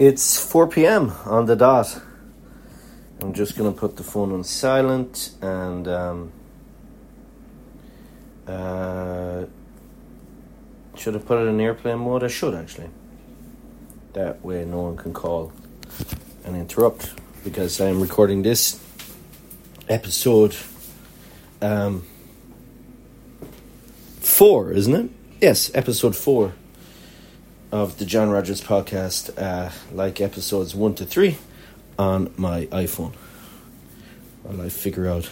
It's 4 p.m. on the dot. I'm just going to put the phone on silent and should I put it in airplane mode? I should, actually. That way no one can call and interrupt, because I'm recording this episode 4, isn't it? Yes, episode 4 of the John Rogers podcast, like episodes 1 to 3 on my iPhone, while I figure out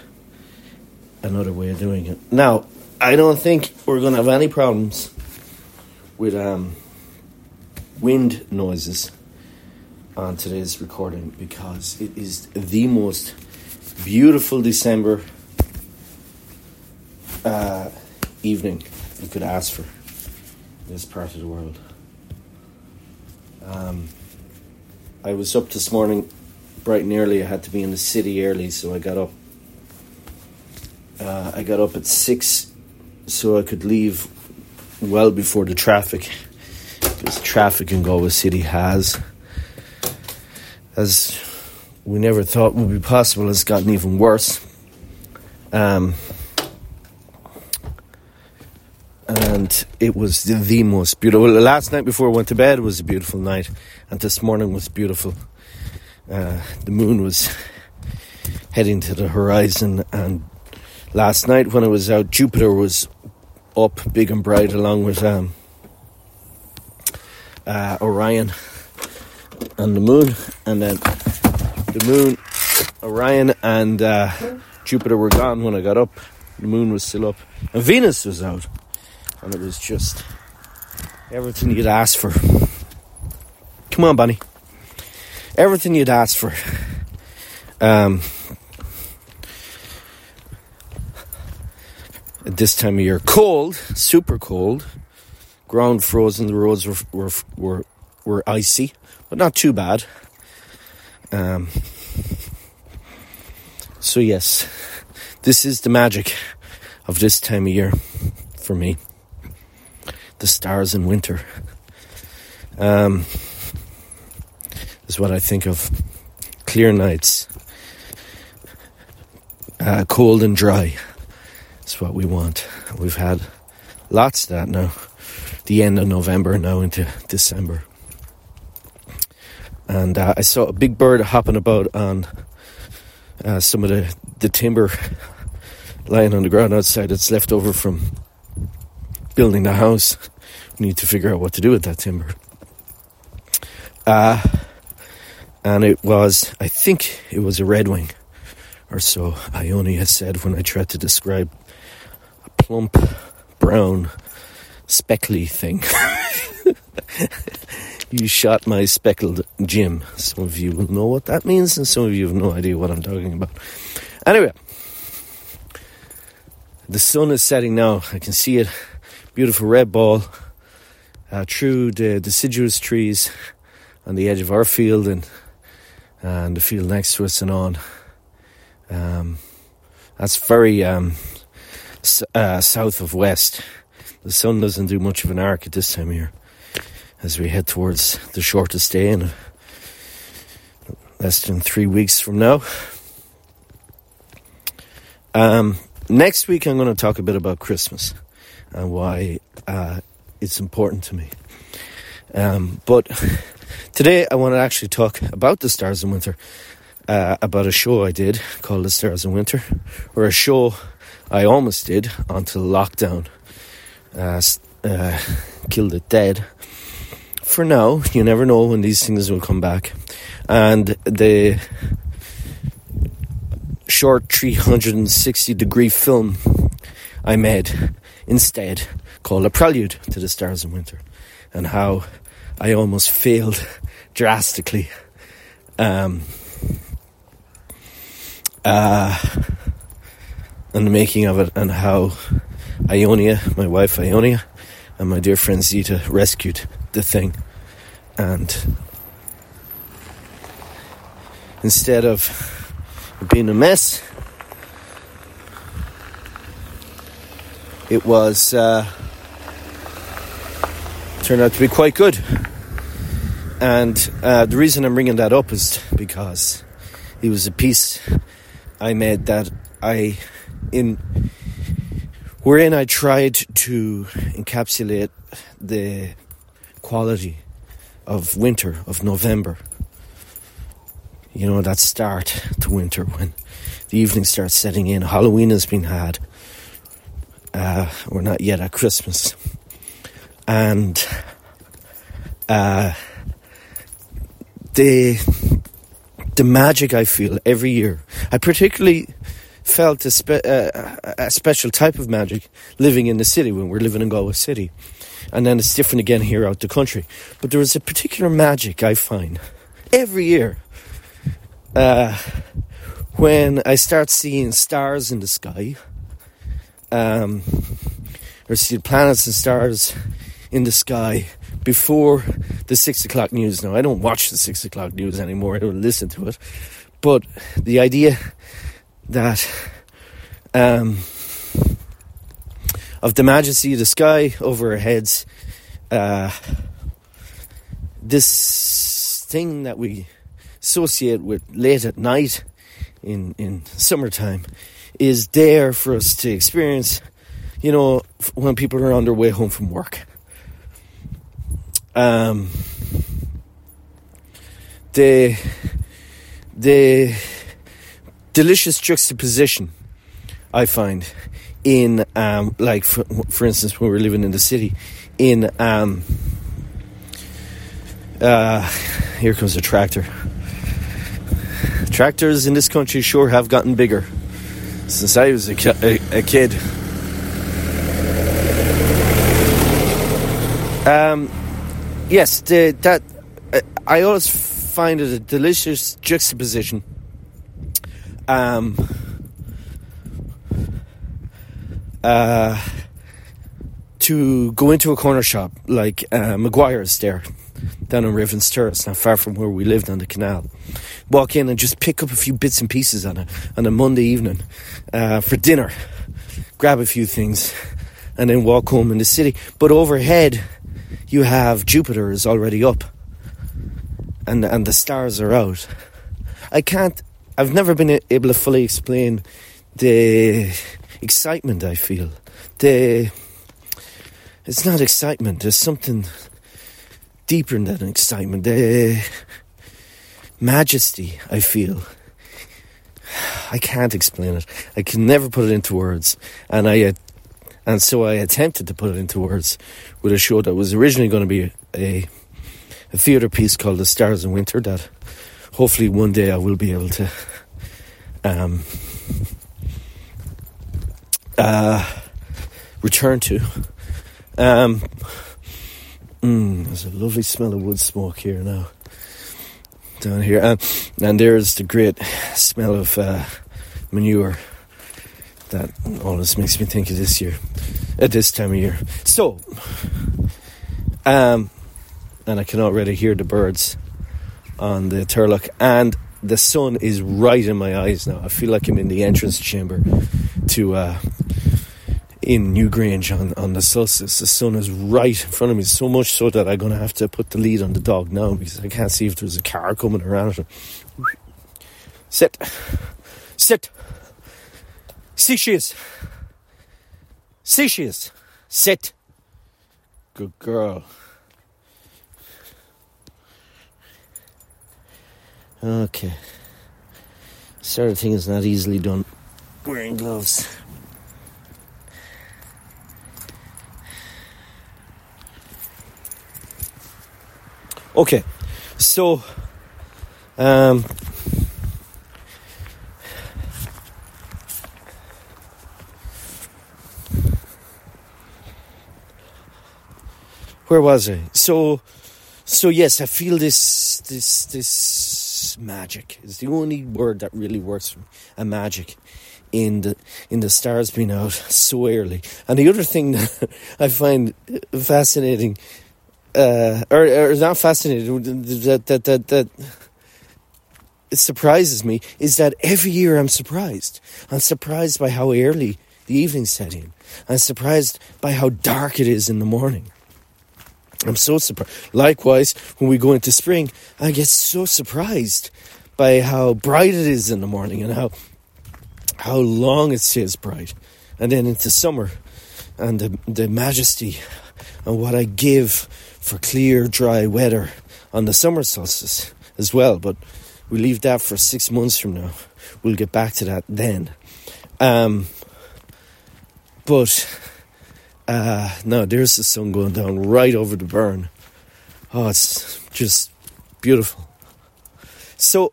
another way of doing it. Now, I don't think we're going to have any problems with wind noises on today's recording, because it is the most beautiful December evening you could ask for in this part of the world. I was up this morning bright and early. I had to be in the city early, so I got up. I got up at 6 so I could leave well before the traffic, because traffic in Galway City has, as we never thought would be possible, it's gotten even worse. And it was the most beautiful. Well, last night before I went to bed was a beautiful night, and this morning was beautiful. The moon was heading to the horizon, and last night when I was out, Jupiter was up big and bright, along with Orion and the moon. And then the moon, Orion and Jupiter were gone when I got up. The moon was still up, and Venus was out. And it was just everything you'd ask for. Come on, Bonnie. Everything you'd ask for. At this time of year. Cold. Super cold. Ground frozen. The roads were icy. But not too bad. So yes. This is the magic of this time of year for me. The stars in winter is what I think of. Clear nights, cold and dry. It's what we want. We've had lots of that now. The end of November now into December. And I saw a big bird hopping about on some of the timber lying on the ground outside that's left over from building the house. We need to figure out what to do with that timber. And it was, I think it was a redwing, or so Ionia said when I tried to describe a plump, brown, speckly thing. You shot my speckled Jim. Some of you will know what that means, and some of you have no idea what I'm talking about. Anyway, the sun is setting now. I can see it. Beautiful red ball through the deciduous trees on the edge of our field and the field next to us and on. That's very south of west. The sun doesn't do much of an arc at this time of year as we head towards the shortest day in less than 3 weeks from now. Next week I'm going to talk a bit about Christmas and why it's important to me. But today I want to actually talk about the stars in winter, about a show I did called The Stars in Winter, or a show I almost did until lockdown killed it dead. For now, you never know when these things will come back. And the short 360 degree film I made instead, called A Prelude to the Stars in Winter, and how I almost failed drastically in the making of it, and how Ionia, my wife Ionia, and my dear friend Zita rescued the thing. And instead of it being a mess, it was turned out to be quite good. And the reason I'm bringing that up is because it was a piece I made that I tried to encapsulate the quality of winter, of November. You know, that start to winter when the evening starts setting in. Halloween has been had. We're not yet at Christmas. And the magic I feel every year. I particularly felt a special type of magic living in the city when we're living in Galway City. And then it's different again here out the country. But there is a particular magic I find every year when I start seeing stars in the sky, or see planets and stars in the sky before the 6 o'clock news. Now, I don't watch the 6 o'clock news anymore. I don't listen to it. But the idea that of the majesty of the sky over our heads, this thing that we associate with late at night in summertime is there for us to experience, you know, when people are on their way home from work. The delicious juxtaposition I find in, like, for instance, when we were living in the city, in, here comes a tractor. Tractors in this country sure have gotten bigger since I was a kid. Yes, I always find it a delicious juxtaposition to go into a corner shop like Maguire's there, down in Riven's Terrace, not far from where we lived on the canal. Walk in and just pick up a few bits and pieces on a Monday evening for dinner. Grab a few things and then walk home in the city. But overhead, you have Jupiter is already up and the stars are out. I've never been able to fully explain the excitement I feel. It's not excitement, there's something deeper than excitement. The majesty I feel. I can't explain it. I can never put it into words. And so I attempted to put it into words with a show that was originally going to be a theatre piece called The Stars in Winter that hopefully one day I will be able to return to. There's a lovely smell of wood smoke here now, down here. And there's the great smell of manure. That always makes me think of this year, at this time of year. So, and I can already hear the birds on the Turlough, and the sun is right in my eyes now. I feel like I'm in the entrance chamber to in Newgrange on the solstice. The sun is right in front of me, so much so that I'm going to have to put the lead on the dog now because I can't see if there's a car coming around. Sit. See she is. Sit. Good girl. Okay. Sort of thing is not easily done wearing gloves. Okay. So, where was I? So yes, I feel this magic. It's the only word that really works for me. A magic in the stars being out so early. And the other thing that I find fascinating, or not fascinating, that it surprises me is that every year I'm surprised. I'm surprised by how early the evening set in. I'm surprised by how dark it is in the morning. I'm so surprised. Likewise, when we go into spring, I get so surprised by how bright it is in the morning and how long it stays bright. And then into summer and the majesty and what I give for clear, dry weather on the summer solstice as well. But we leave that for 6 months from now. We'll get back to that then. No, there's the sun going down right over the burn. Oh, it's just beautiful. So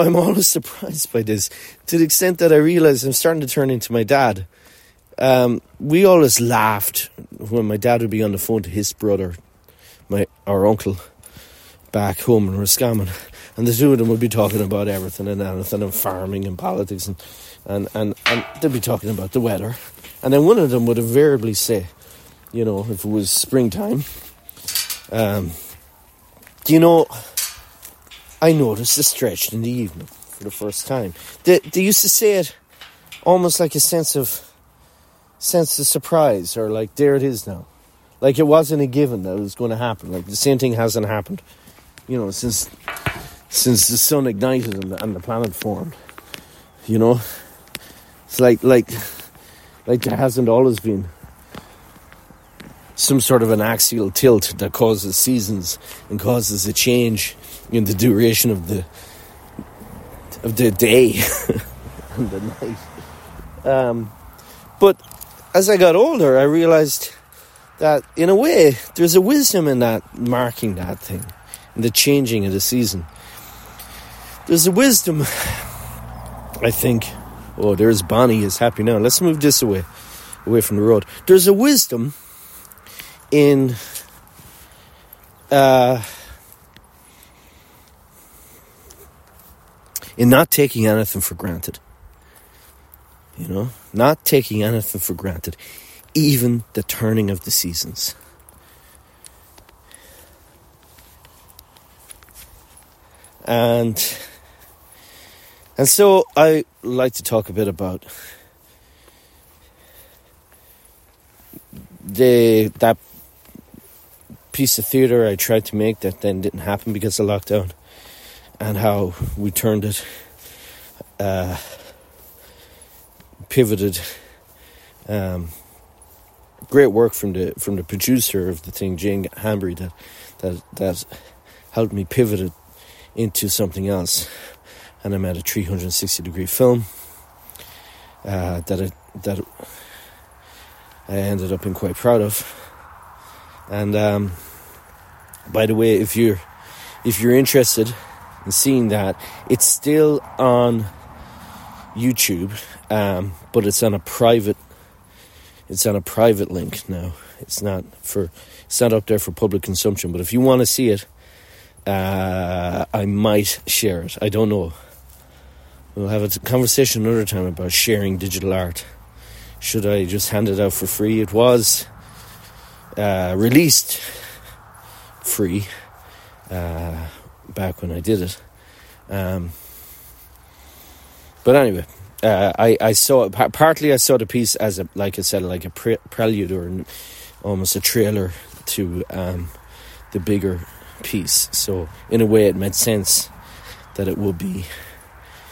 I'm always surprised by this, to the extent that I realise I'm starting to turn into my dad. We always laughed when my dad would be on the phone to his brother, our uncle, back home in Ruscommon. And the two of them would be talking about everything and anything and farming and politics and they'd be talking about the weather. And then one of them would invariably say, you know, if it was springtime, you know, I noticed the stretch in the evening for the first time. They used to say it almost like a sense of surprise, or like, there it is now. Like it wasn't a given that it was going to happen. Like the same thing hasn't happened, you know, since the sun ignited and the planet formed, you know. It's like there hasn't always been some sort of an axial tilt that causes seasons and causes a change in the duration of the day and the night. But as I got older, I realized that in a way, there's a wisdom in that marking that thing, in the changing of the season. There's a wisdom, I think. Oh, there's Bonnie is happy now. Let's move this away from the road. There's a wisdom in not taking anything for granted. You know, not taking anything for granted, even the turning of the seasons. And so I like to talk a bit about that piece of theatre I tried to make that then didn't happen because of lockdown, and how we turned it, pivoted. Great work from the producer of the thing, Jane Hanbury, that helped me pivot it into something else. And I made a 360-degree film that I ended up being quite proud of. And by the way, if you're interested in seeing that, it's still on YouTube, but it's on a private link now. It's not up there for public consumption. But if you want to see it, I might share it. I don't know. We'll have a conversation another time about sharing digital art. Should I just hand it out for free? It was released free back when I did it. But anyway, I saw it. Partly I saw the piece as a, like I said, like a prelude or almost a trailer to the bigger piece. So in a way, it made sense that it would be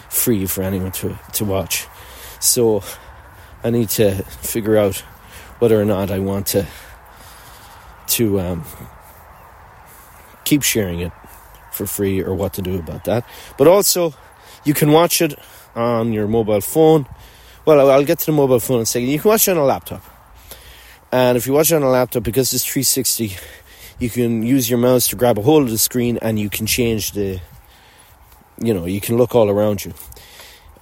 free for anyone to watch. So I need to figure out whether or not I want to keep sharing it for free, or what to do about that. But also, you can watch it on your mobile phone. Well, I'll get to the mobile phone in a second. You can watch it on a laptop. And if you watch it on a laptop, because it's 360, you can use your mouse to grab a hold of the screen, and you can change the... You know, you can look all around you.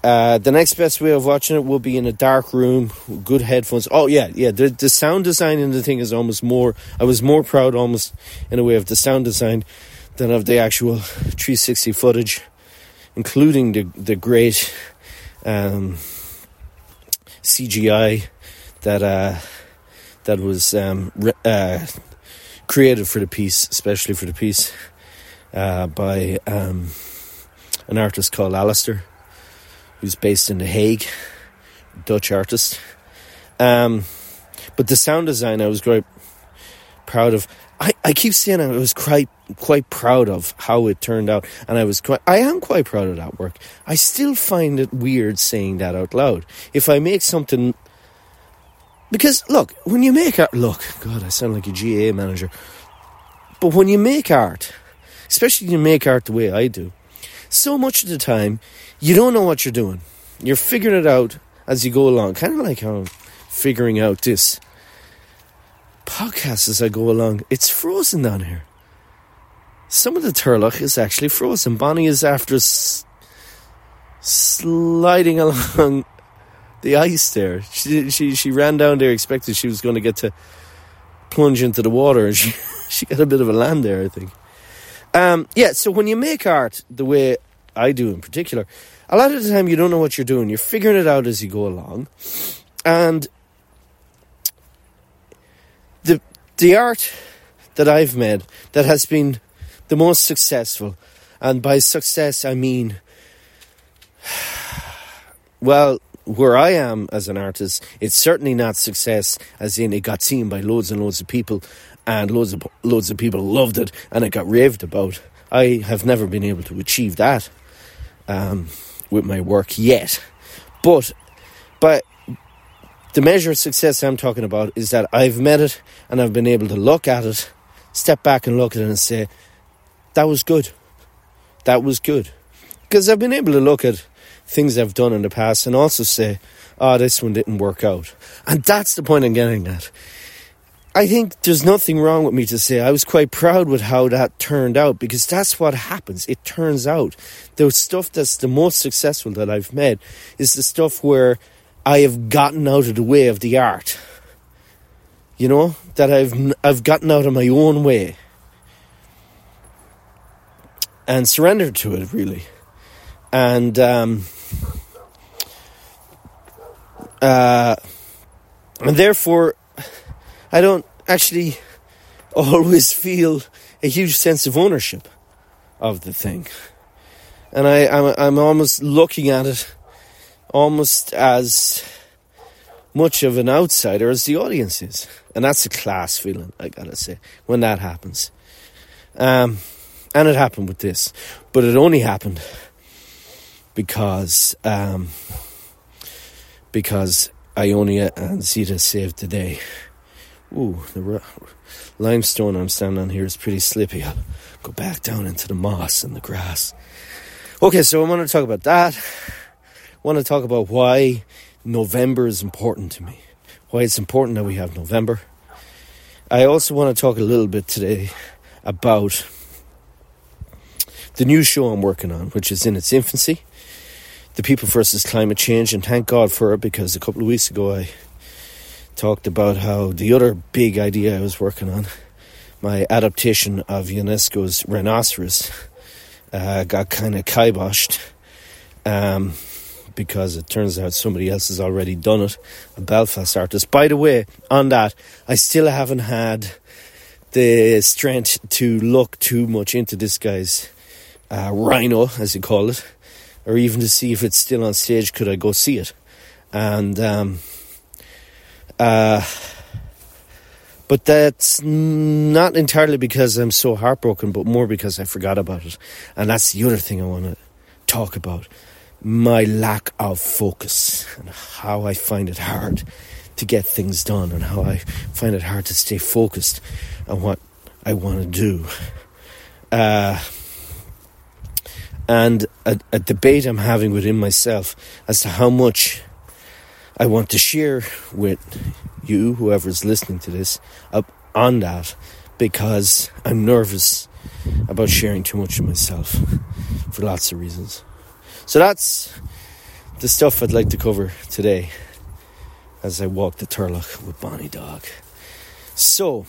The next best way of watching it will be in a dark room, with good headphones. Oh, yeah. The sound design in the thing is almost more... I was more proud almost, in a way, of the sound design than of the actual 360 footage, including the great CGI that was created for the piece, especially for the piece, by... an artist called Alistair, who's based in The Hague, Dutch artist. But the sound design I was quite proud of. I keep saying I was quite proud of how it turned out, and I am quite proud of that work. I still find it weird saying that out loud. If I make something, because look, when you make art, look, God, I sound like a GA manager, but when you make art, especially you make art the way I do, so much of the time you don't know what you're doing. You're figuring it out as you go along, kind of like how I'm figuring out this podcast as I go along. It's frozen down here. Some of the Turlough is actually frozen. Bonnie is after sliding along the ice there. She ran down there, expected she was going to get to plunge into the water, and she got a bit of a land there, I think. So when you make art the way I do in particular, a lot of the time you don't know what you're doing. You're figuring it out as you go along. And the art that I've made that has been the most successful, and by success I mean, well, where I am as an artist, it's certainly not success as in it got seen by loads and loads of people, and loads of people loved it and it got raved about. I have never been able to achieve that with my work yet. But the measure of success I'm talking about is that I've met it and I've been able to look at it, step back and look at it and say, that was good. That was good. Because I've been able to look at things I've done in the past and also say, this one didn't work out. And that's the point I'm getting at. I think there's nothing wrong with me to say I was quite proud with how that turned out, because that's what happens. It turns out the stuff that's the most successful that I've made is the stuff where I have gotten out of the way of the art, you know, that I've gotten out of my own way and surrendered to it, really. And and therefore I don't actually always feel a huge sense of ownership of the thing, and I'm almost looking at it almost as much of an outsider as the audience is. And that's a class feeling, I gotta say, when that happens. And it happened with this. But it only happened because Ionia and Zita saved the day. Ooh, the limestone I'm standing on here is pretty slippy. I'll go back down into the moss and the grass. Okay, so I want to talk about that. I want to talk about why November is important to me, why it's important that we have November. I also want to talk a little bit today about the new show I'm working on, which is in its infancy, The People vs. Climate Change, and thank God for it, because a couple of weeks ago I talked about how the other big idea I was working on, my adaptation of UNESCO's Rhinoceros, got kind of kiboshed, because it turns out somebody else has already done it, a Belfast artist. By the way, on that, I still haven't had the strength to look too much into this guy's rhino, as you call it, or even to see if it's still on stage. Could I go see it? And but that's not entirely because I'm so heartbroken, but more because I forgot about it. And that's the other thing I want to talk about. My lack of focus and how I find it hard to get things done, and how I find it hard to stay focused on what I want to do. And a debate I'm having within myself as to how much I want to share with you, whoever's listening to this, up on that, because I'm nervous about sharing too much of myself for lots of reasons. So that's the stuff I'd like to cover today as I walk the Turlough with Bonnie Dog. So,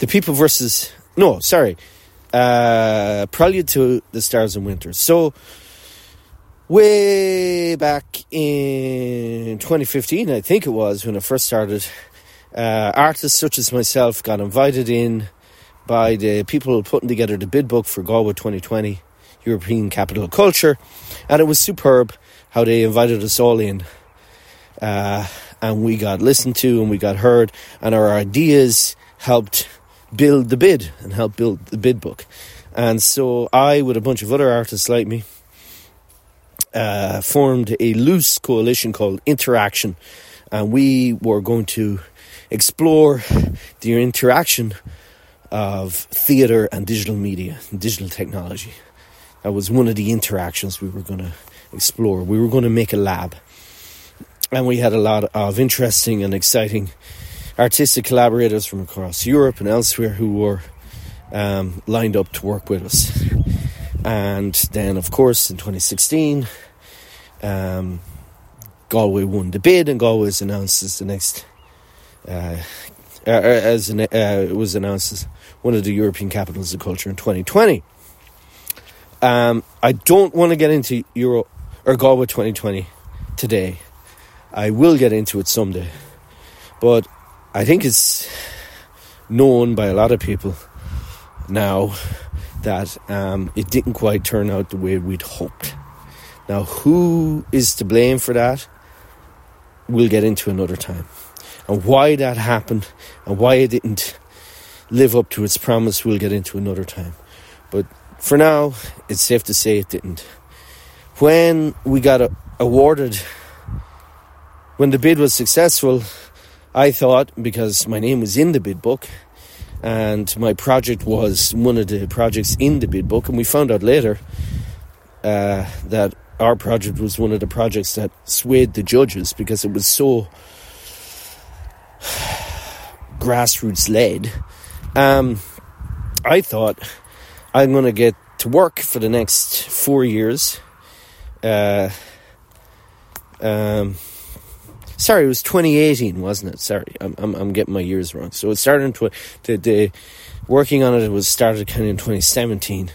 Prelude to the Stars in Winter. So, way back in 2015, I think it was, when I first started, artists such as myself got invited in by the people putting together the bid book for Galway 2020, European Capital of Culture. And it was superb how they invited us all in. and we got listened to and we got heard, and our ideas helped build the bid and helped build the bid book. And so I, with a bunch of other artists like me, formed a loose coalition called Interaction, and we were going to explore the interaction of theatre and digital media and digital technology. That was one of the interactions we were going to explore. We were going to make a lab, and we had a lot of interesting and exciting artistic collaborators from across Europe and elsewhere who were lined up to work with us. And then, of course, in 2016, Galway won the bid, and Galway was announced as the next was announced as one of the European capitals of culture in 2020. I don't want to get into Galway 2020 today. I will get into it someday, but I think it's known by a lot of people now that it didn't quite turn out the way we'd hoped. Now, who is to blame for that? We'll get into another time. And why that happened and why it didn't live up to its promise, we'll get into another time. But for now, it's safe to say it didn't. When we got awarded, when the bid was successful, I thought, because my name was in the bid book, and my project was one of the projects in the bid book, and we found out later that our project was one of the projects that swayed the judges because it was so grassroots led. I thought, I'm going to get to work for the next 4 years. Sorry, it was 2018, wasn't it? Sorry, I'm getting my years wrong. So it started in working on it was started kind of in 2017.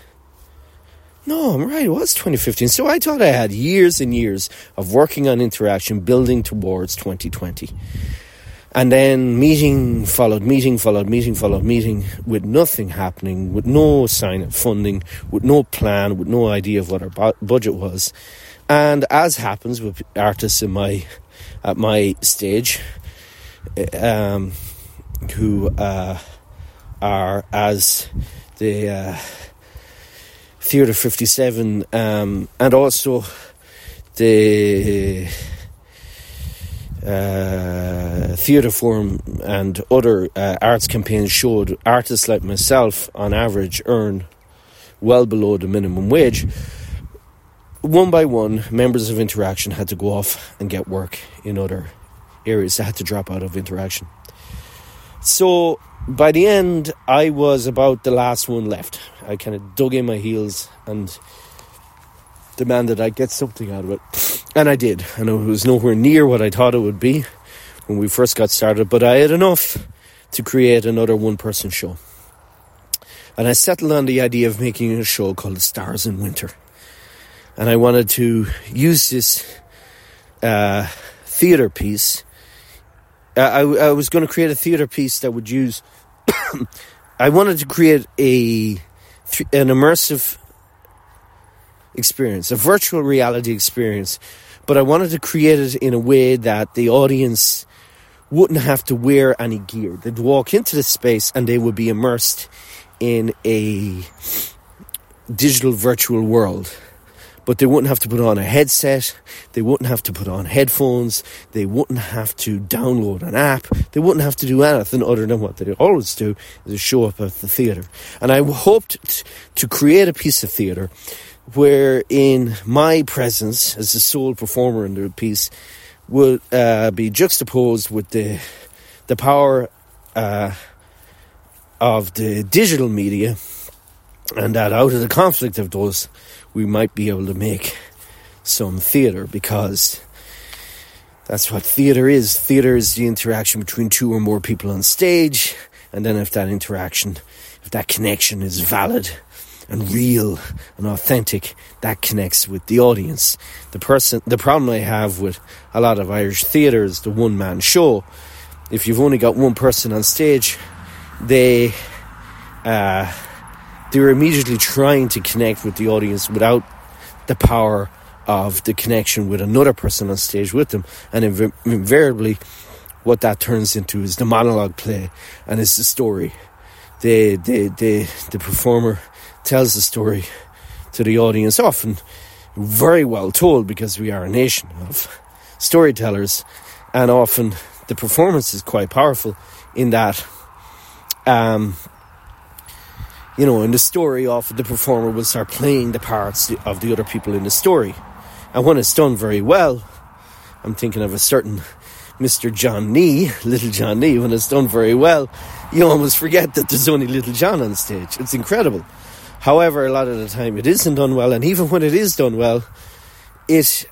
No, I'm right, it was 2015. So I thought I had years and years of working on Interaction, building towards 2020. And then meeting followed meeting with nothing happening, with no sign of funding, with no plan, with no idea of what our budget was. And as happens with artists at my stage, who are, as the Theatre 57 and also the Theatre Forum and other arts campaigns showed, artists like myself on average earn well below the minimum wage. One by one, members of Interaction had to go off and get work in other areas. They had to drop out of Interaction. So by the end, I was about the last one left. I kind of dug in my heels and demanded I get something out of it. And I did. I know it was nowhere near what I thought it would be when we first got started, but I had enough to create another one-person show. And I settled on the idea of making a show called The Stars in Winter. And I wanted to use this theatre piece. I was going to create a theatre piece that would use... I wanted to create an immersive experience, a virtual reality experience, but I wanted to create it in a way that the audience wouldn't have to wear any gear. They'd walk into the space and they would be immersed in a digital virtual world. But they wouldn't have to put on a headset, they wouldn't have to put on headphones, they wouldn't have to download an app, they wouldn't have to do anything other than what they always do, is show up at the theatre. And I hoped to create a piece of theatre where in my presence as the sole performer in the piece would be juxtaposed with the power of the digital media, and that out of the conflict of those we might be able to make some theatre, because that's what theatre is. Theatre is the interaction between two or more people on stage, and then if that interaction, if that connection is valid and real and authentic, that connects with the audience. The problem I have with a lot of Irish theatre is the one-man show. If you've only got one person on stage, they're immediately trying to connect with the audience without the power of the connection with another person on stage with them. And invariably what that turns into is the monologue play, and it's the story. The performer tells the story to the audience, often very well told, because we are a nation of storytellers, and often the performance is quite powerful in that, you know, in the story often the performer will start playing the parts of the other people in the story. And when it's done very well, I'm thinking of a certain Mr. John Nee, Little John Nee, when it's done very well, you almost forget that there's only Little John on stage. It's incredible. However, a lot of the time it isn't done well, and even when it is done well, it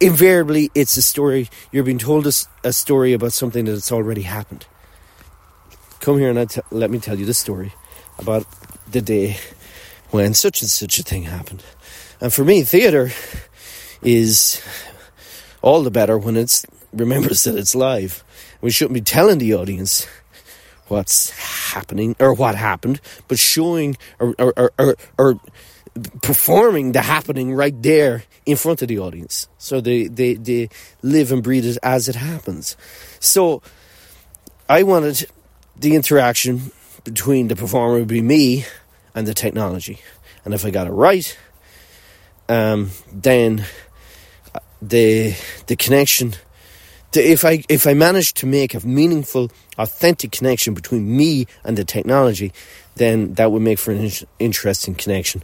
invariably it's a story. You're being told a story about something that's already happened. Come here and let me tell you the story about the day when such and such a thing happened. And for me, theatre is all the better when it remembers that it's live. We shouldn't be telling the audience what's happening or what happened, but showing or performing the happening right there in front of the audience. So they live and breathe it as it happens. So I wanted the interaction between the performer would be me and the technology. And if I got it right, then the connection, if I manage to make a meaningful, authentic connection between me and the technology, then that would make for an interesting connection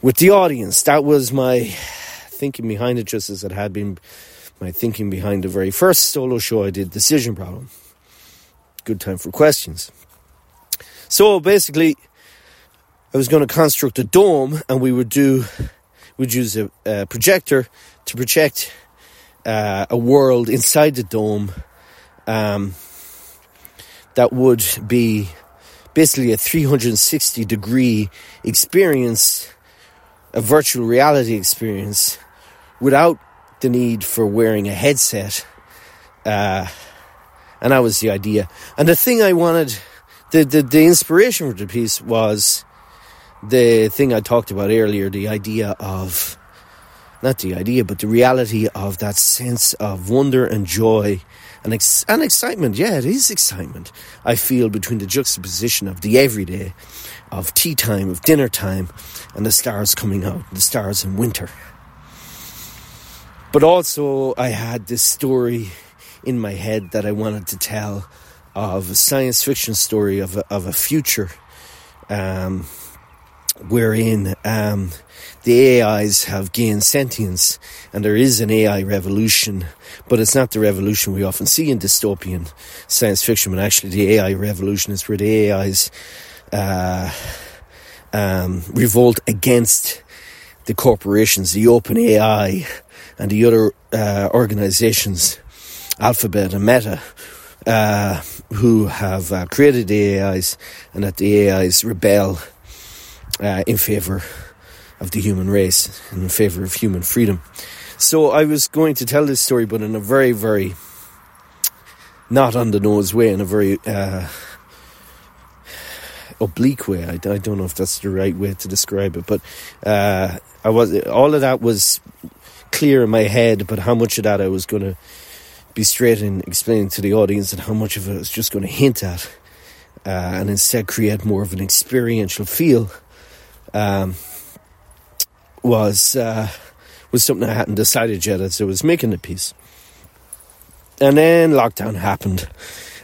with the audience. That was my thinking behind it, just as it had been my thinking behind the very first solo show I did, Decision Problem. Good time for questions. So basically, I was going to construct a dome, and we'd use a projector to project a world inside the dome that would be basically a 360-degree experience, a virtual reality experience, without the need for wearing a headset. And that was the idea. And the thing I wanted, the inspiration for the piece was the thing I talked about earlier, the reality of that sense of wonder and joy and excitement. Yeah, it is excitement, I feel, between the juxtaposition of the everyday, of tea time, of dinner time, and the stars coming out, the stars in winter. But also, I had this story in my head that I wanted to tell, of a science fiction story of a future wherein the AIs have gained sentience, and there is an AI revolution, but it's not the revolution we often see in dystopian science fiction, but actually the AI revolution is where the AIs revolt against the corporations, the OpenAI and the other organizations, Alphabet and Meta, who have created the AIs, and that the AIs rebel in favour of the human race, in favour of human freedom. So I was going to tell this story, but in a very, very not on the nose way, in a very oblique way. I don't know if that's the right way to describe it, but all of that was clear in my head, but how much of that I was going to be straight in explaining to the audience, and how much of it I was just going to hint at, and instead create more of an experiential feel, was something I hadn't decided yet as I was making the piece. And then lockdown happened,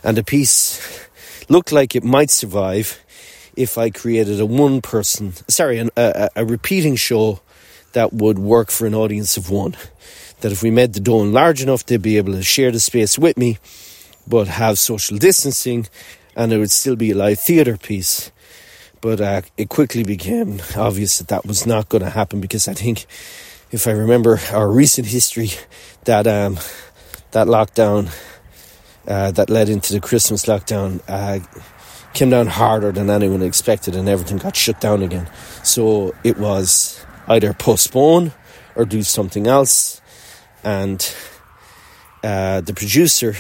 and the piece looked like it might survive if I created a repeating show that would work for an audience of one. That if we made the dome large enough, they'd be able to share the space with me, but have social distancing, and it would still be a live theatre piece. But it quickly became obvious that was not going to happen, because I think, if I remember our recent history, that lockdown that led into the Christmas lockdown came down harder than anyone expected, and everything got shut down again. So it was either postpone or do something else. And the producer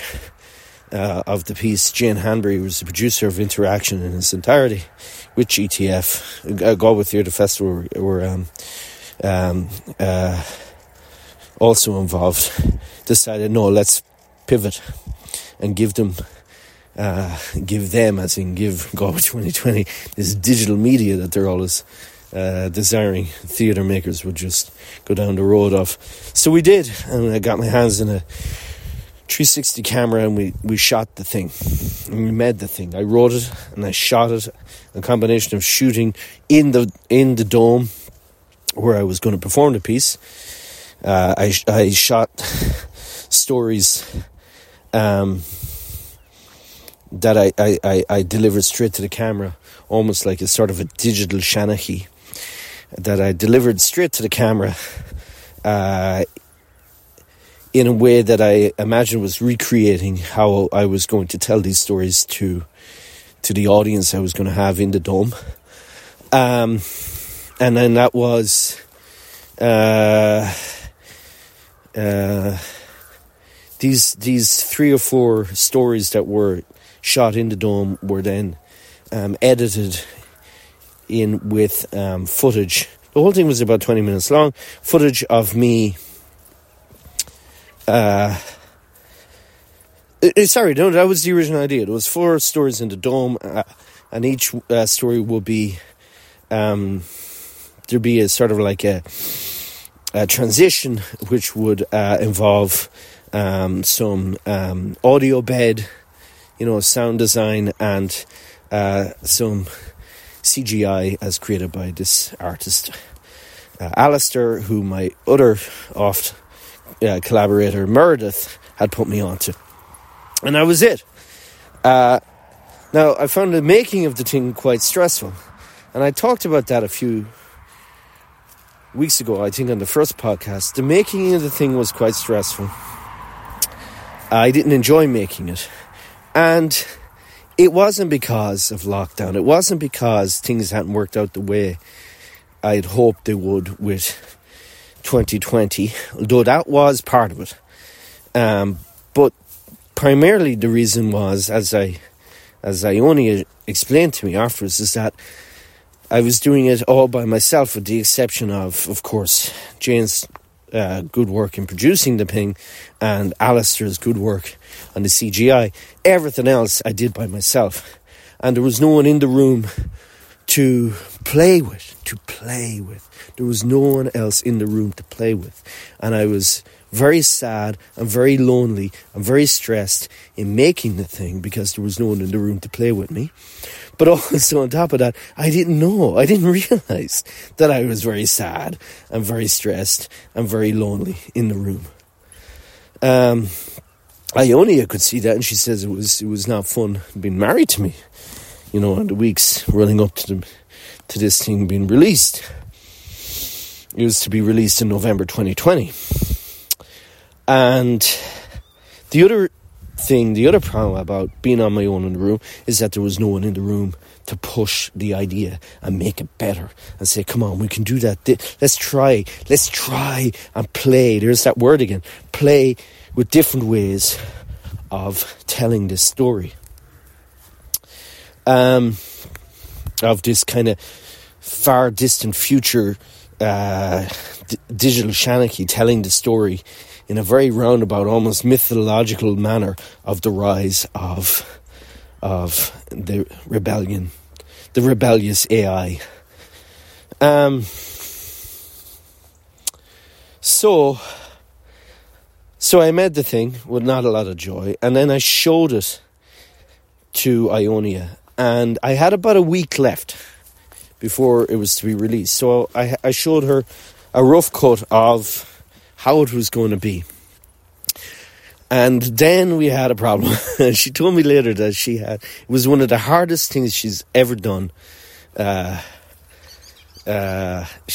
of the piece, Jane Hanbury, was the producer of Interaction in its entirety, with GTF, Galway Theatre Festival, were also involved, decided, no, let's pivot and give them, as in give Galway 2020, this digital media that they're always desiring theatre makers would just go down the road of. So we did, and I got my hands in a 360 camera, and we shot the thing, and we made the thing. I wrote it and I shot it, a combination of shooting in the dome where I was going to perform the piece. I shot stories that I delivered straight to the camera, almost like a sort of a digital Seanchaí that I delivered straight to the camera in a way that I imagined was recreating how I was going to tell these stories to the audience I was going to have in the dome. And then that was these three or four stories that were shot in the dome were then edited in with footage. The whole thing was about 20 minutes long. Footage of me. That was the original idea. There was four stories in the dome, and each story would be there'd be a sort of like a transition, which would involve some audio bed, sound design, and some CGI as created by this artist, Alistair, who my other collaborator Meredith had put me onto, and that was it. Now I found the making of the thing quite stressful, and I talked about that a few weeks ago, I think, on the first podcast. The making of the thing was quite stressful. I didn't enjoy making it, and it wasn't because of lockdown. It wasn't because things hadn't worked out the way I'd hoped they would with 2020, although that was part of it, but primarily the reason was, as Ionia explained to me afterwards, is that I was doing it all by myself, with the exception of course, Jane's good work in producing the thing, and Alistair's good work on the CGI. Everything else I did by myself, and there was no one in the room to play with. There was no one else in the room to play with. And I was very sad and very lonely and very stressed in making the thing, because there was no one in the room to play with me. But also on top of that, I didn't realize that I was very sad and very stressed and very lonely in the room. Ionia could see that, and she says it was not fun being married to me, in the weeks running up to this thing being released. It was to be released in November 2020. And the other problem about being on my own in the room is that there was no one in the room to push the idea and make it better and say, come on, we can do that. Let's try and play. There's that word again. Play with different ways of telling this story. Of this kind of far distant future digital Seanchaí telling the story in a very roundabout, almost mythological manner of the rise of the rebellion, the rebellious AI. So I made the thing with not a lot of joy, and then I showed it to Ionia. And I had about a week left before it was to be released. So I showed her a rough cut of how it was going to be. And then we had a problem. She told me later that it was one of the hardest things she's ever done.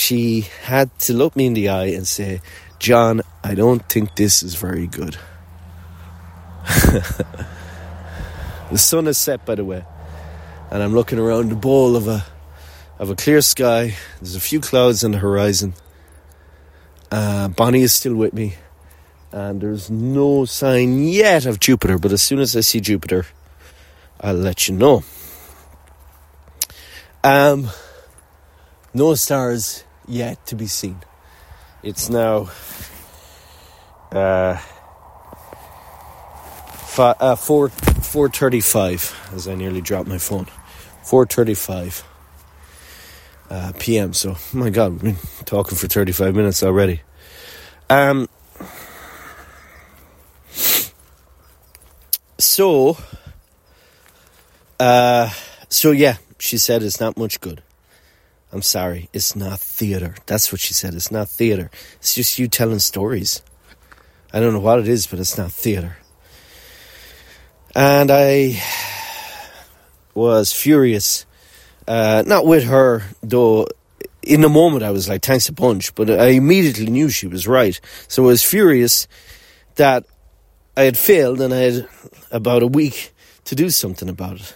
She had to look me in the eye and say, John, I don't think this is very good. The sun has set, by the way. And I'm looking around the bowl of a clear sky. There's a few clouds on the horizon. Bonnie is still with me. And there's no sign yet of Jupiter. But as soon as I see Jupiter, I'll let you know. No stars yet to be seen. It's now 4:35, as I nearly dropped my phone. 4:35 p.m. So, my God, we've been talking for 35 minutes already. So yeah, she said it's not much good. I'm sorry, it's not theatre. That's what she said, it's not theatre. It's just you telling stories. I don't know what it is, but it's not theatre. And I was furious. Not with her, though. In the moment, I was like, thanks a bunch. But I immediately knew she was right. So I was furious that I had failed and I had about a week to do something about it.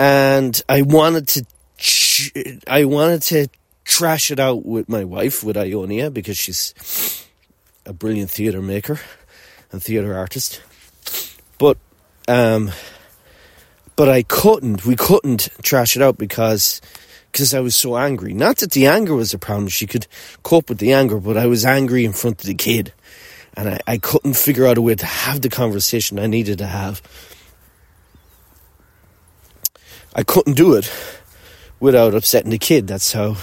And I wanted to trash it out with my wife, with Ionia, because she's a brilliant theatre maker and theatre artist. But I couldn't. We couldn't trash it out because I was so angry. Not that the anger was a problem. She could cope with the anger, but I was angry in front of the kid. And I couldn't figure out a way to have the conversation I needed to have. I couldn't do it without upsetting the kid. That's how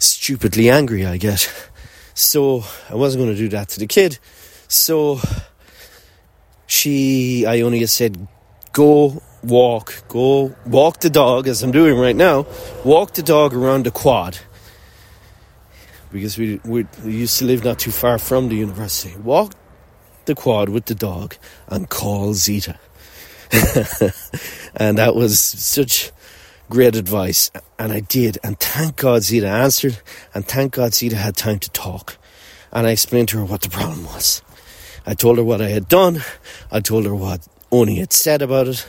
stupidly angry I get. So I wasn't going to do that to the kid. So Ionia said, go walk the dog, as I'm doing right now. Walk the dog around the quad, because we used to live not too far from the university. Walk the quad with the dog and call Zita. And that was such great advice, and I did, and thank God Zita answered, and thank God Zita had time to talk. And I explained to her what the problem was. I told her what I had done. I told her what Oni had said about it.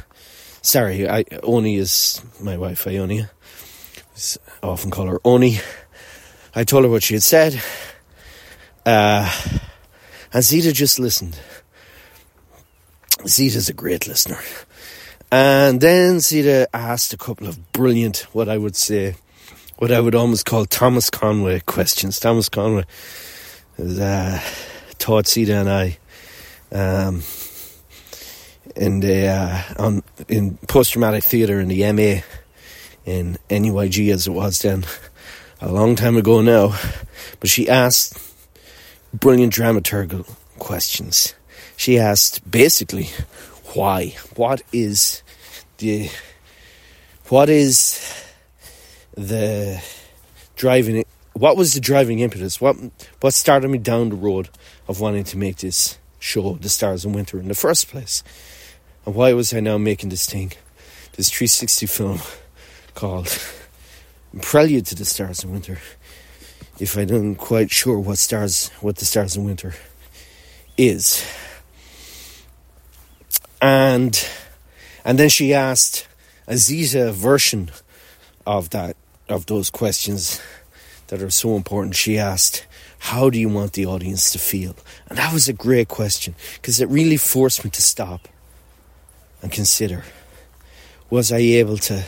Sorry, Oni is my wife, Ionia. I often call her Oni. I told her what she had said. And Zita just listened. Zita's a great listener. And then Zita asked a couple of brilliant, what I would almost call Thomas Conway questions. Thomas Conway taught Zita and I in post-traumatic theatre in the MA in NUIG, as it was then, a long time ago now. But she asked brilliant dramaturgical questions. She asked basically why. What is the driving? What was the driving impetus? What started me down the road of wanting to make this show, The Stars in Winter, in the first place? And why was I now making this thing, this 360 film called Prelude to the Stars in Winter, if I am not quite sure what the Stars in Winter is? And then she asked a Zita version of that, of those questions that are so important. She asked, how do you want the audience to feel? And that was a great question, because it really forced me to stop and consider, was I able to,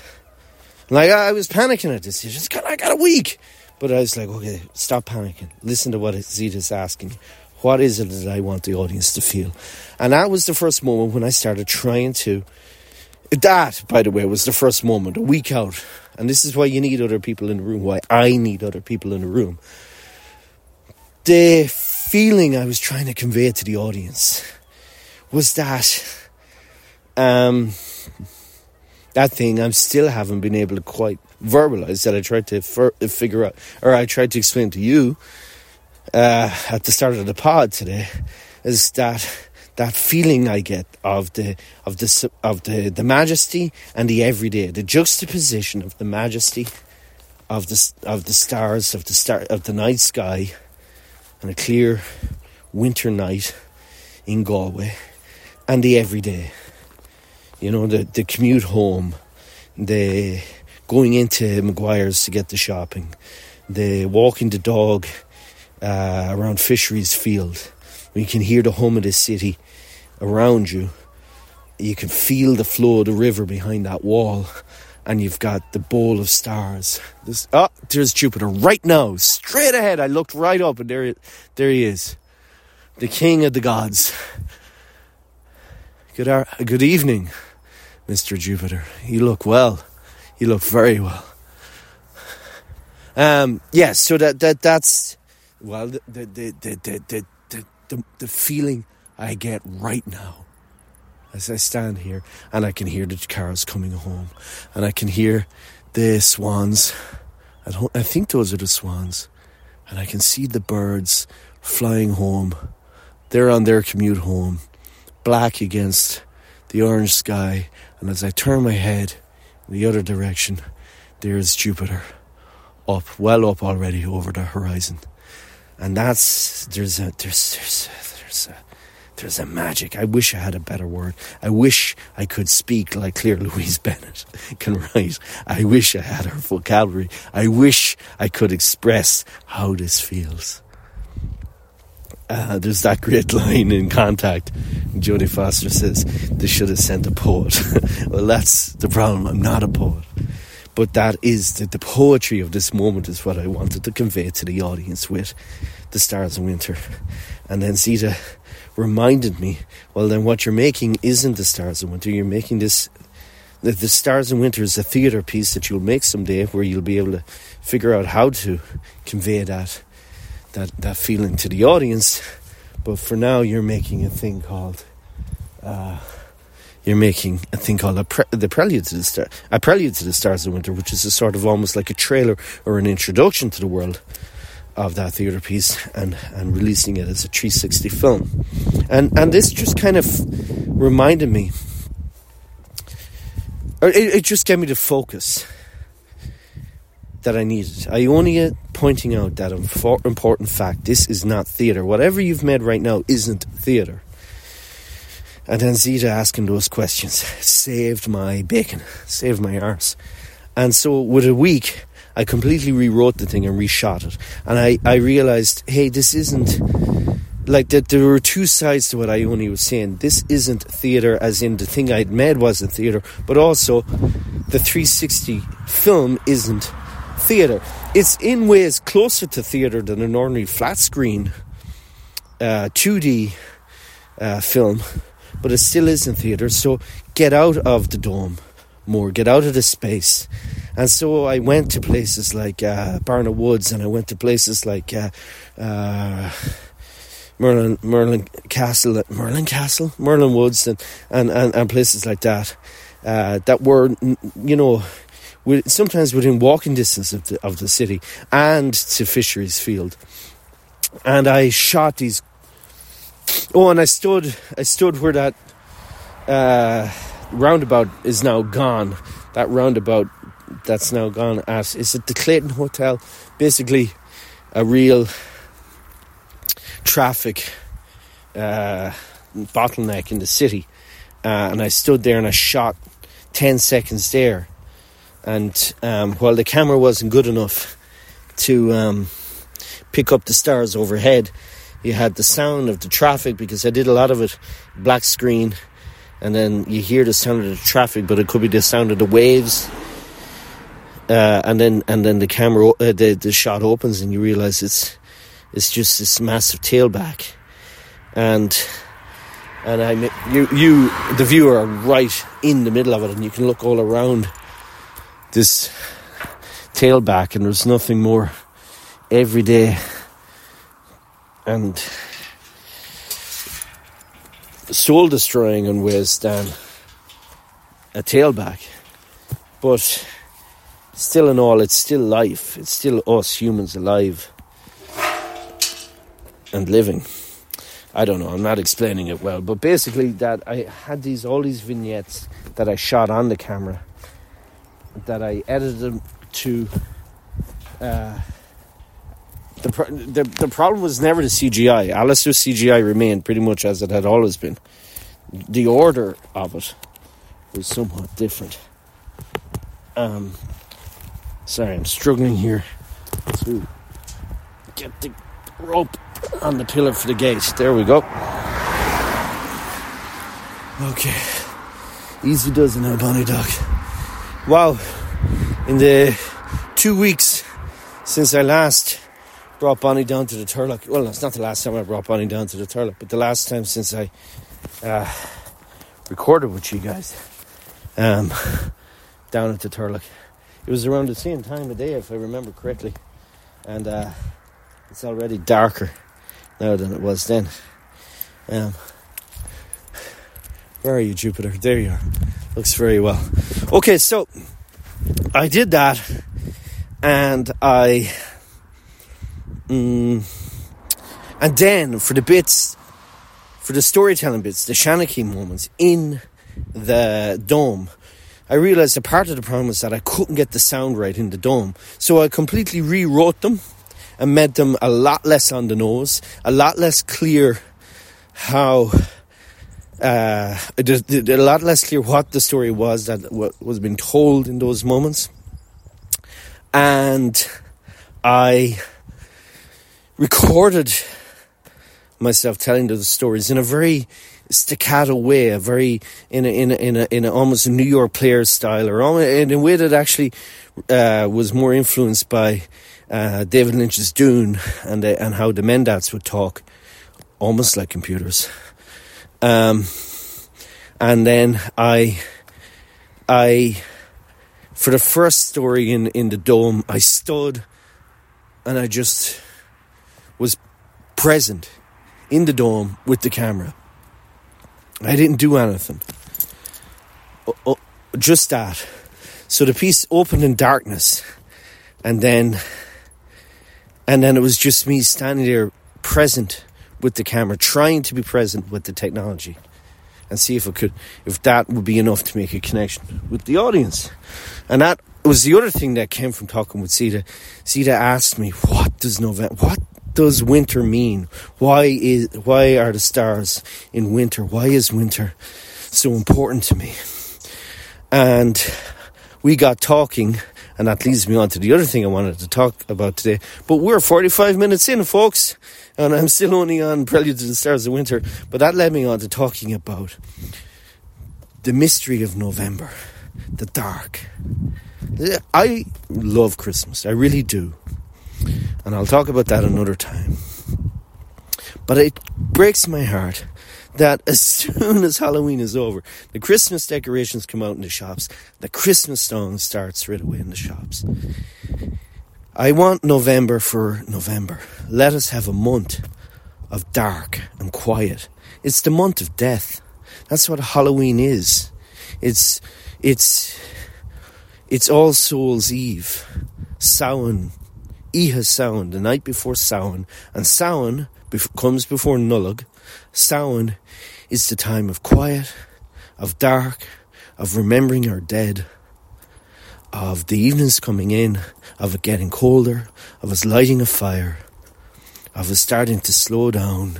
like, I was panicking at this, I got a week, but I was like, okay, stop panicking, listen to what Zita's asking, what is it that I want the audience to feel? And that was the first moment when I started trying to, that, by the way, was the first moment, a week out. And this is why you need other people in the room, why I need other people in the room. The feeling I was trying to convey to the audience was that that thing I still haven't been able to quite verbalize, that I tried to figure out, or I tried to explain to you at the start of the pod today, is that feeling I get of the majesty and the everyday, the juxtaposition of the majesty of the stars, of the night sky, on a clear winter night in Galway, and the everyday. You know, the commute home, the going into Maguire's to get the shopping, the walking the dog around Fisheries Field. You can hear the hum of the city around you. You can feel the flow of the river behind that wall. and you've got the bowl of stars. There's Jupiter right now, straight ahead. I looked right up, and there he is, the king of the gods. Good evening, Mr. Jupiter. You look well. You look very well. So that's well the feeling I get right now as I stand here, and I can hear the cars coming home, and I can hear the swans. I think those are the swans, and I can see the birds flying home. They're on their commute home. Black against the orange sky, and as I turn my head in the other direction, there's Jupiter up already over the horizon. And there's a magic. I wish I had a better word. I wish I could speak like Claire Louise Bennett can write. I wish I had her vocabulary. I wish I could express how this feels. There's that great line in Contact. Jodie Foster says, they should have sent a poet. Well, that's the problem. I'm not a poet. But that is the poetry of this moment is what I wanted to convey to the audience with The Stars in Winter. And then Zita reminded me, well, then what you're making isn't The Stars in Winter. You're making this... The Stars in Winter is a theatre piece that you'll make someday where you'll be able to figure out how to convey that feeling to the audience, but for now you're making a thing called the Prelude to the Stars, a Prelude to the Stars in Winter, which is a sort of almost like a trailer or an introduction to the world of that theatre piece, and releasing it as a 360 film, and this just kind of reminded me, or it just gave me the focus that I needed. Ionia pointing out that important fact. This is not theatre. Whatever you've made right now isn't theatre. And then Zita asking those questions saved my bacon, saved my arse. And so with a week, I completely rewrote the thing and reshot it. And I realised, hey, this isn't... Like, that there were two sides to what Ionia was saying. This isn't theatre, as in the thing I'd made wasn't theatre, but also the 360 film isn't theatre. It's in ways closer to theatre than an ordinary flat screen 2D film, but it still isn't theatre. So get out of the dome more, get out of the space. And so I went to places like Barna Woods, and I went to places like Merlin Woods, and places like that that were, you know, sometimes within walking distance of the city, and to Fisheries Field. And I shot these... Oh, and I stood where that roundabout is now gone. That roundabout that's now gone at... Is it the Clayton Hotel? Basically, a real traffic bottleneck in the city. And I stood there and I shot 10 seconds there. And while the camera wasn't good enough to pick up the stars overhead, you had the sound of the traffic, because I did a lot of it black screen, and then you hear the sound of the traffic, but it could be the sound of the waves. And then the camera, the shot opens, and you realize it's just this massive tailback, and you the viewer are right in the middle of it, and you can look all around this tailback, and there's nothing more everyday and soul destroying in ways than a tailback. But still, in all, it's still life, it's still us humans alive and living. I don't know, I'm not explaining it well, but basically that I had all these vignettes that I shot on the camera, that I edited them to the problem was never the CGI. Alistair's CGI remained pretty much as it had always been. The order of it was somewhat different. Sorry, I'm struggling here to get the rope on the pillar for the gate. There we go. Okay. Easy does it now, Bonnie Doc. Wow, in the 2 weeks since I last brought Bonnie down to the Turlough, well, it's not the last time I brought Bonnie down to the Turlough, but the last time since I recorded with you guys down at the Turlough, it was around the same time of day, if I remember correctly, and it's already darker now than it was then. Where are you, Jupiter? There you are. Looks very well. Okay, so I did that, and then for the storytelling bits, the Seanchaí moments in the dome, I realised that part of the problem was that I couldn't get the sound right in the dome, so I completely rewrote them and made them a lot less on the nose, a lot less clear how... a lot less clear what the story was that was being told in those moments, and I recorded myself telling those stories in a very staccato way, a very in a almost New York Players style, or almost in a way that actually was more influenced by David Lynch's Dune and how the Mendats would talk, almost like computers. And then I for the first story in the dome, I stood and I just was present in the dome with the camera. I didn't do anything. Just that. So the piece opened in darkness, and then it was just me standing there present with the camera, trying to be present with the technology, and see if that would be enough to make a connection with the audience. And that was the other thing that came from talking with Zita. Zita asked me, what does winter mean? Why are the stars in winter? Why is winter so important to me? And we got talking, and that leads me on to the other thing I wanted to talk about today. But we're 45 minutes in, folks, and I'm still only on Prelude to the Stars in Winter. But that led me on to talking about the mystery of November, the dark. I love Christmas, I really do. And I'll talk about that another time. But it breaks my heart that as soon as Halloween is over, the Christmas decorations come out in the shops, the Christmas song starts right away in the shops. I want November for November. Let us have a month of dark and quiet. It's the month of death. That's what Halloween is. It's All Souls' Eve. Samhain, Iha Samhain, the night before Samhain, and Samhain comes before NUIG. Samhain is the time of quiet, of dark, of remembering our dead, of the evenings coming in, of it getting colder, of us lighting a fire, of us starting to slow down,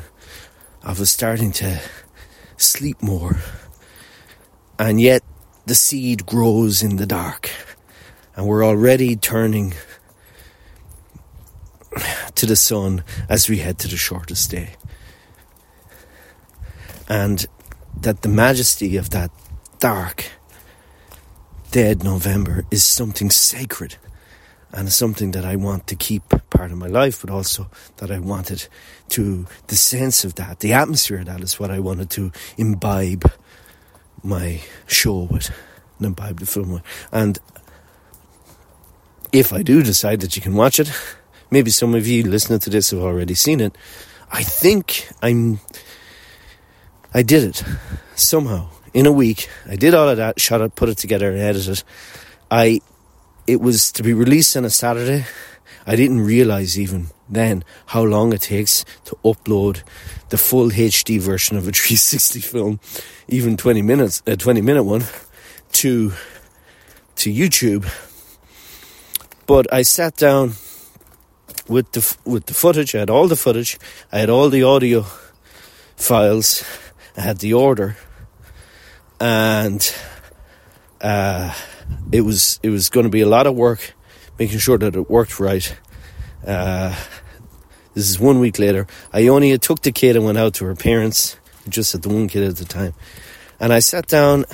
of us starting to sleep more. And yet the seed grows in the dark, and we're already turning to the sun as we head to the shortest day. And that the majesty of that dark, dead November is something sacred, and something that I want to keep part of my life, but also that I wanted to, the sense of that, the atmosphere of that is what I wanted to imbibe my show with, and imbibe the film with. And if I do decide that you can watch it, maybe some of you listening to this have already seen it, I think I did it somehow in a week. I did all of that, shot it, put it together and edited it. It was to be released on a Saturday. I didn't realise even then how long it takes to upload the full HD version of a 360 film, even 20-minute one, to YouTube. But I sat down with the footage. I had all the footage. I had all the audio files. I had the order, and it was going to be a lot of work making sure that it worked right. This is 1 week later. Ionia took the kid and went out to her parents, just had the one kid at the time, and I sat down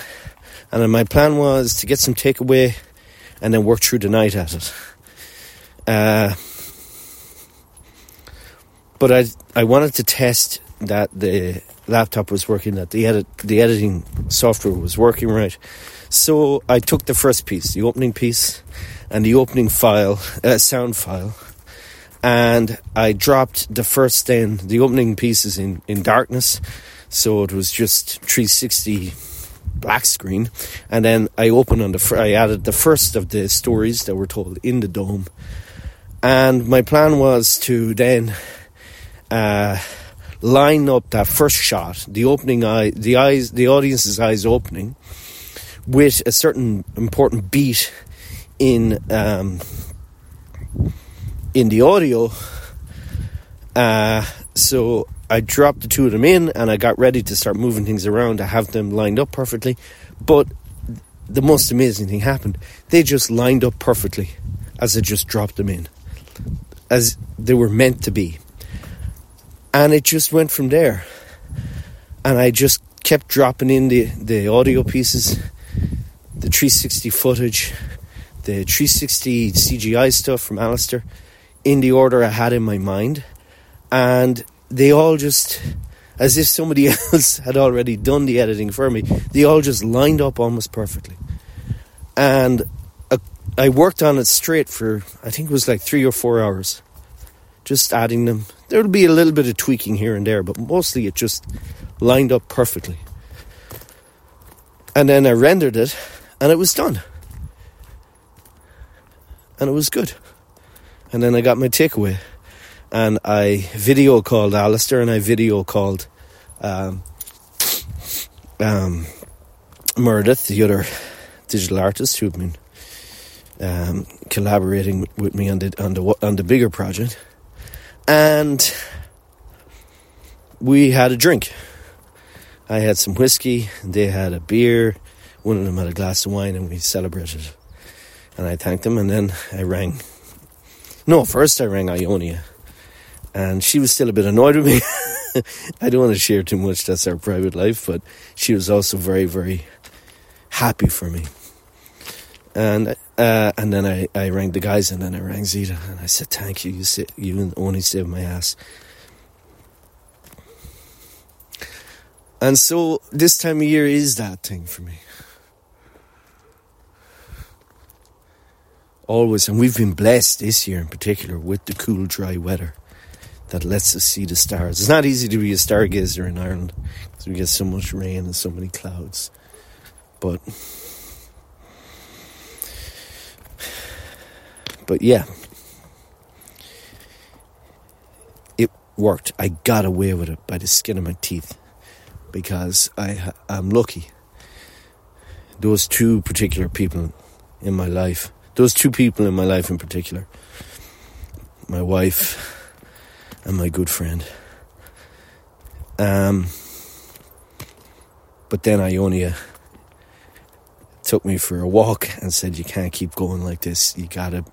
And then my plan was to get some takeaway and then work through the night at it. But I wanted to test that the laptop was working, that the editing software was working right. So I took the first piece, the opening piece, and the opening file, sound file, and I dropped the first then, the opening pieces in darkness, so it was just 360 black screen, and then I opened on the, I added the first of the stories that were told in the dome, and my plan was to then line up that first shot, the opening eye, the eyes, the audience's eyes opening, with a certain important beat in the audio. So I dropped the two of them in, and I got ready to start moving things around to have them lined up perfectly. But the most amazing thing happened. They just lined up perfectly as I just dropped them in, as they were meant to be. And it just went from there. And I just kept dropping in the audio pieces, the 360 footage, the 360 CGI stuff from Alistair, in the order I had in my mind. And they all just, as if somebody else had already done the editing for me, they all just lined up almost perfectly. And I worked on it straight for, I think it was like 3 or 4 hours, just adding them. There'll be a little bit of tweaking here and there, but mostly it just lined up perfectly. And then I rendered it, and it was done. And it was good. And then I got my takeaway. And I video called Alistair, and I video called Meredith, the other digital artist who'd been collaborating with me on the bigger project. And we had a drink. I had some whiskey, they had a beer, one of them had a glass of wine, and we celebrated. And I thanked them, and then I rang. No, first I rang Ionia, and she was still a bit annoyed with me. I don't want to share too much, that's our private life, but she was also very, very happy for me. And then I rang the guys, and then I rang Zita, and I said, thank you, you only saved my ass. And so this time of year is that thing for me. Always, and we've been blessed this year in particular with the cool, dry weather that lets us see the stars. It's not easy to be a stargazer in Ireland because we get so much rain and so many clouds. But yeah, it worked. I got away with it by the skin of my teeth because I'm lucky. Those two particular people in my life, my wife and my good friend. But then Ionia took me for a walk and said, you can't keep going like this. You got to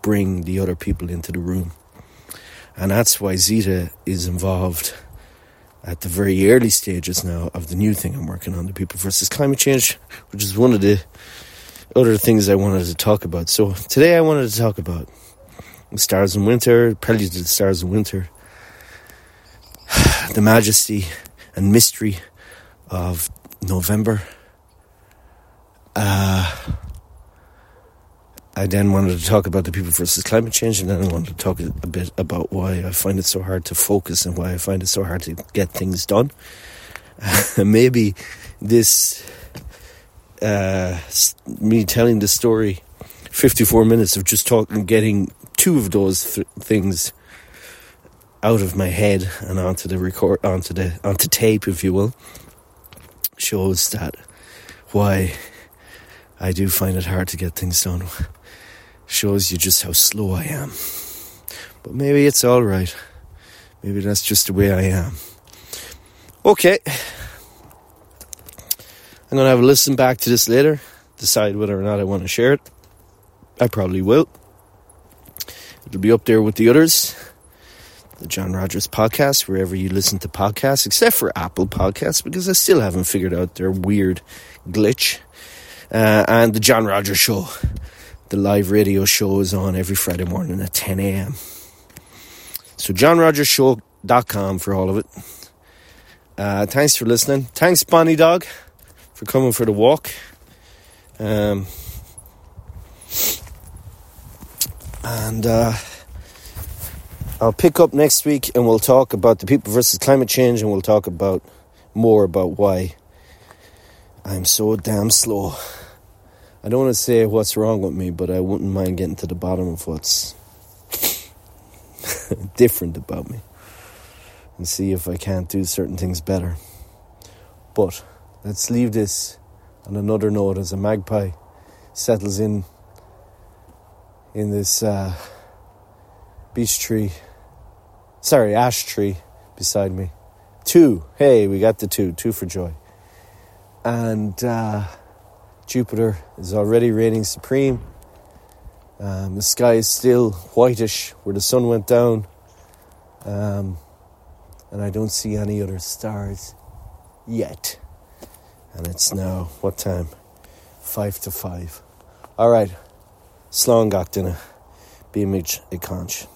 bring the other people into the room. And that's why Zita is involved at the very early stages now of the new thing I'm working on, The People vs. Climate Change, which is one of the other things I wanted to talk about. So today I wanted to talk about the Stars in Winter, Prelude to the Stars in Winter, the majesty and mystery of November. I then wanted to talk about The People vs. Climate Change, and then I wanted to talk a bit about why I find it so hard to focus and why I find it so hard to get things done. Maybe this, me telling the story, 54 minutes of just talking, getting two of those things out of my head and onto the record, onto tape, if you will, shows that why I do find it hard to get things done. Shows you just how slow I am. But maybe it's all right. Maybe that's just the way I am. Okay. I'm going to have a listen back to this later. Decide whether or not I want to share it. I probably will. It'll be up there with the others. The John Rogers podcast, wherever you listen to podcasts, except for Apple Podcasts, because I still haven't figured out their weird glitch. And the John Rogers show, the live radio show, is on every Friday morning at 10 a.m. So johnrogersshow.com for all of it. Thanks for listening. Thanks, Bonnie Dog, for coming for the walk. I'll pick up next week and we'll talk about The People vs. Climate Change, and we'll talk about more about why I'm so damn slow. I don't want to say what's wrong with me, but I wouldn't mind getting to the bottom of what's different about me and see if I can't do certain things better. But let's leave this on another note as a magpie settles in this ash tree beside me. Two. Hey, we got the two. Two for joy. And Jupiter is already reigning supreme. The sky is still whitish where the sun went down. And I don't see any other stars yet. And it's now, what time? 5:55. All right. Slán gacht ina. Bímid i conch.